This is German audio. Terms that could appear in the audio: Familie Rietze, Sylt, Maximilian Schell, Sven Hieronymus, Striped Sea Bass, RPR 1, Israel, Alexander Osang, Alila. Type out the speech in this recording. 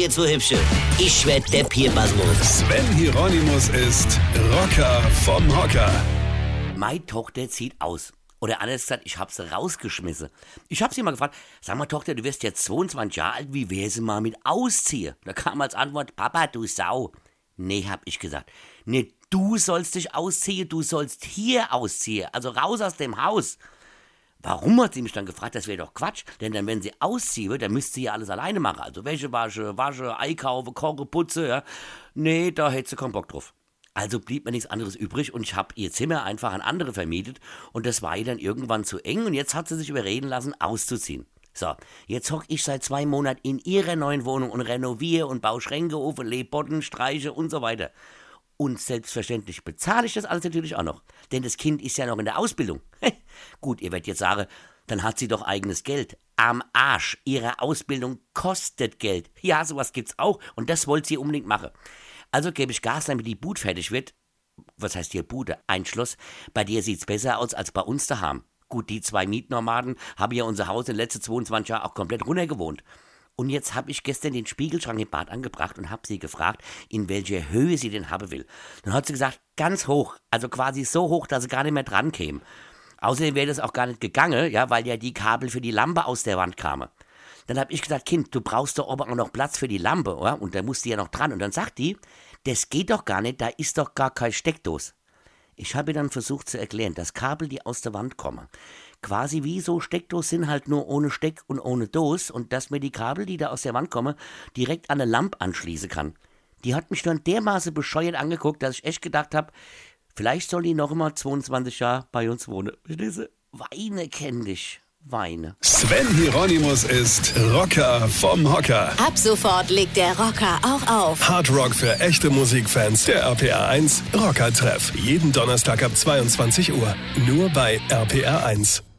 jetzt so hübsche. Ich werd der Pierpasmus. Sven Hieronymus ist Rocker vom Hocker. Meine Tochter zieht aus. Oder anders gesagt, ich hab sie rausgeschmissen. Ich hab sie mal gefragt, sag mal Tochter, du wirst jetzt 22 Jahre alt, wie wär's mal mit Ausziehen? Da kam als Antwort, Papa, du Sau. Nee, hab ich gesagt. Nee, du sollst dich ausziehen, du sollst hier ausziehen. Also raus aus dem Haus. Warum hat sie mich dann gefragt? Das wäre doch Quatsch. Denn dann, wenn sie ausziehe, dann müsste sie ja alles alleine machen. Also Wäsche wasche, einkaufen, koche, putze. Ja. Nee, da hätte sie keinen Bock drauf. Also blieb mir nichts anderes übrig und ich habe ihr Zimmer einfach an andere vermietet. Und das war ihr dann irgendwann zu eng und jetzt hat sie sich überreden lassen, auszuziehen. So, jetzt hocke ich seit 2 Monaten in ihrer neuen Wohnung und renoviere und baue Schränke auf, lege Boden, streiche und so weiter. Und selbstverständlich bezahle ich das alles natürlich auch noch. Denn das Kind ist ja noch in der Ausbildung. Gut, ihr werdet jetzt sagen, dann hat sie doch eigenes Geld. Am Arsch, ihre Ausbildung kostet Geld. Ja, sowas gibt's auch und das wollt sie unbedingt machen. Also gebe ich Gas, damit die Bude fertig wird. Was heißt hier Bude? Ein Schloss. Bei dir sieht's besser aus als bei uns daheim. Gut, die 2 Mietnomaden haben ja unser Haus in den letzten 22 Jahren auch komplett runtergewohnt. Und jetzt habe ich gestern den Spiegelschrank im Bad angebracht und habe sie gefragt, in welcher Höhe sie den haben will. Dann hat sie gesagt, ganz hoch, also quasi so hoch, dass sie gar nicht mehr dran käme. Außerdem wäre das auch gar nicht gegangen, ja, weil ja die Kabel für die Lampe aus der Wand kamen. Dann habe ich gesagt, Kind, du brauchst doch aber auch noch Platz für die Lampe, oder? Und da musst du ja noch dran. Und dann sagt die, das geht doch gar nicht, da ist doch gar keine Steckdose. Ich habe dann versucht zu erklären, dass Kabel, die aus der Wand kommen, quasi wie so Steckdosen sind, halt nur ohne Steck und ohne Dose und dass mir die Kabel, die da aus der Wand kommen, direkt an eine Lampe anschließen kann. Die hat mich dann dermaßen bescheuert angeguckt, dass ich echt gedacht habe, vielleicht soll die noch immer 22 Jahre bei uns wohnen. Weine kenn dich. Weine. Sven Hieronymus ist Rocker vom Hocker. Ab sofort legt der Rocker auch auf. Hard Rock für echte Musikfans. Der RPR 1 Rocker-Treff. Jeden Donnerstag ab 22 Uhr. Nur bei RPR 1.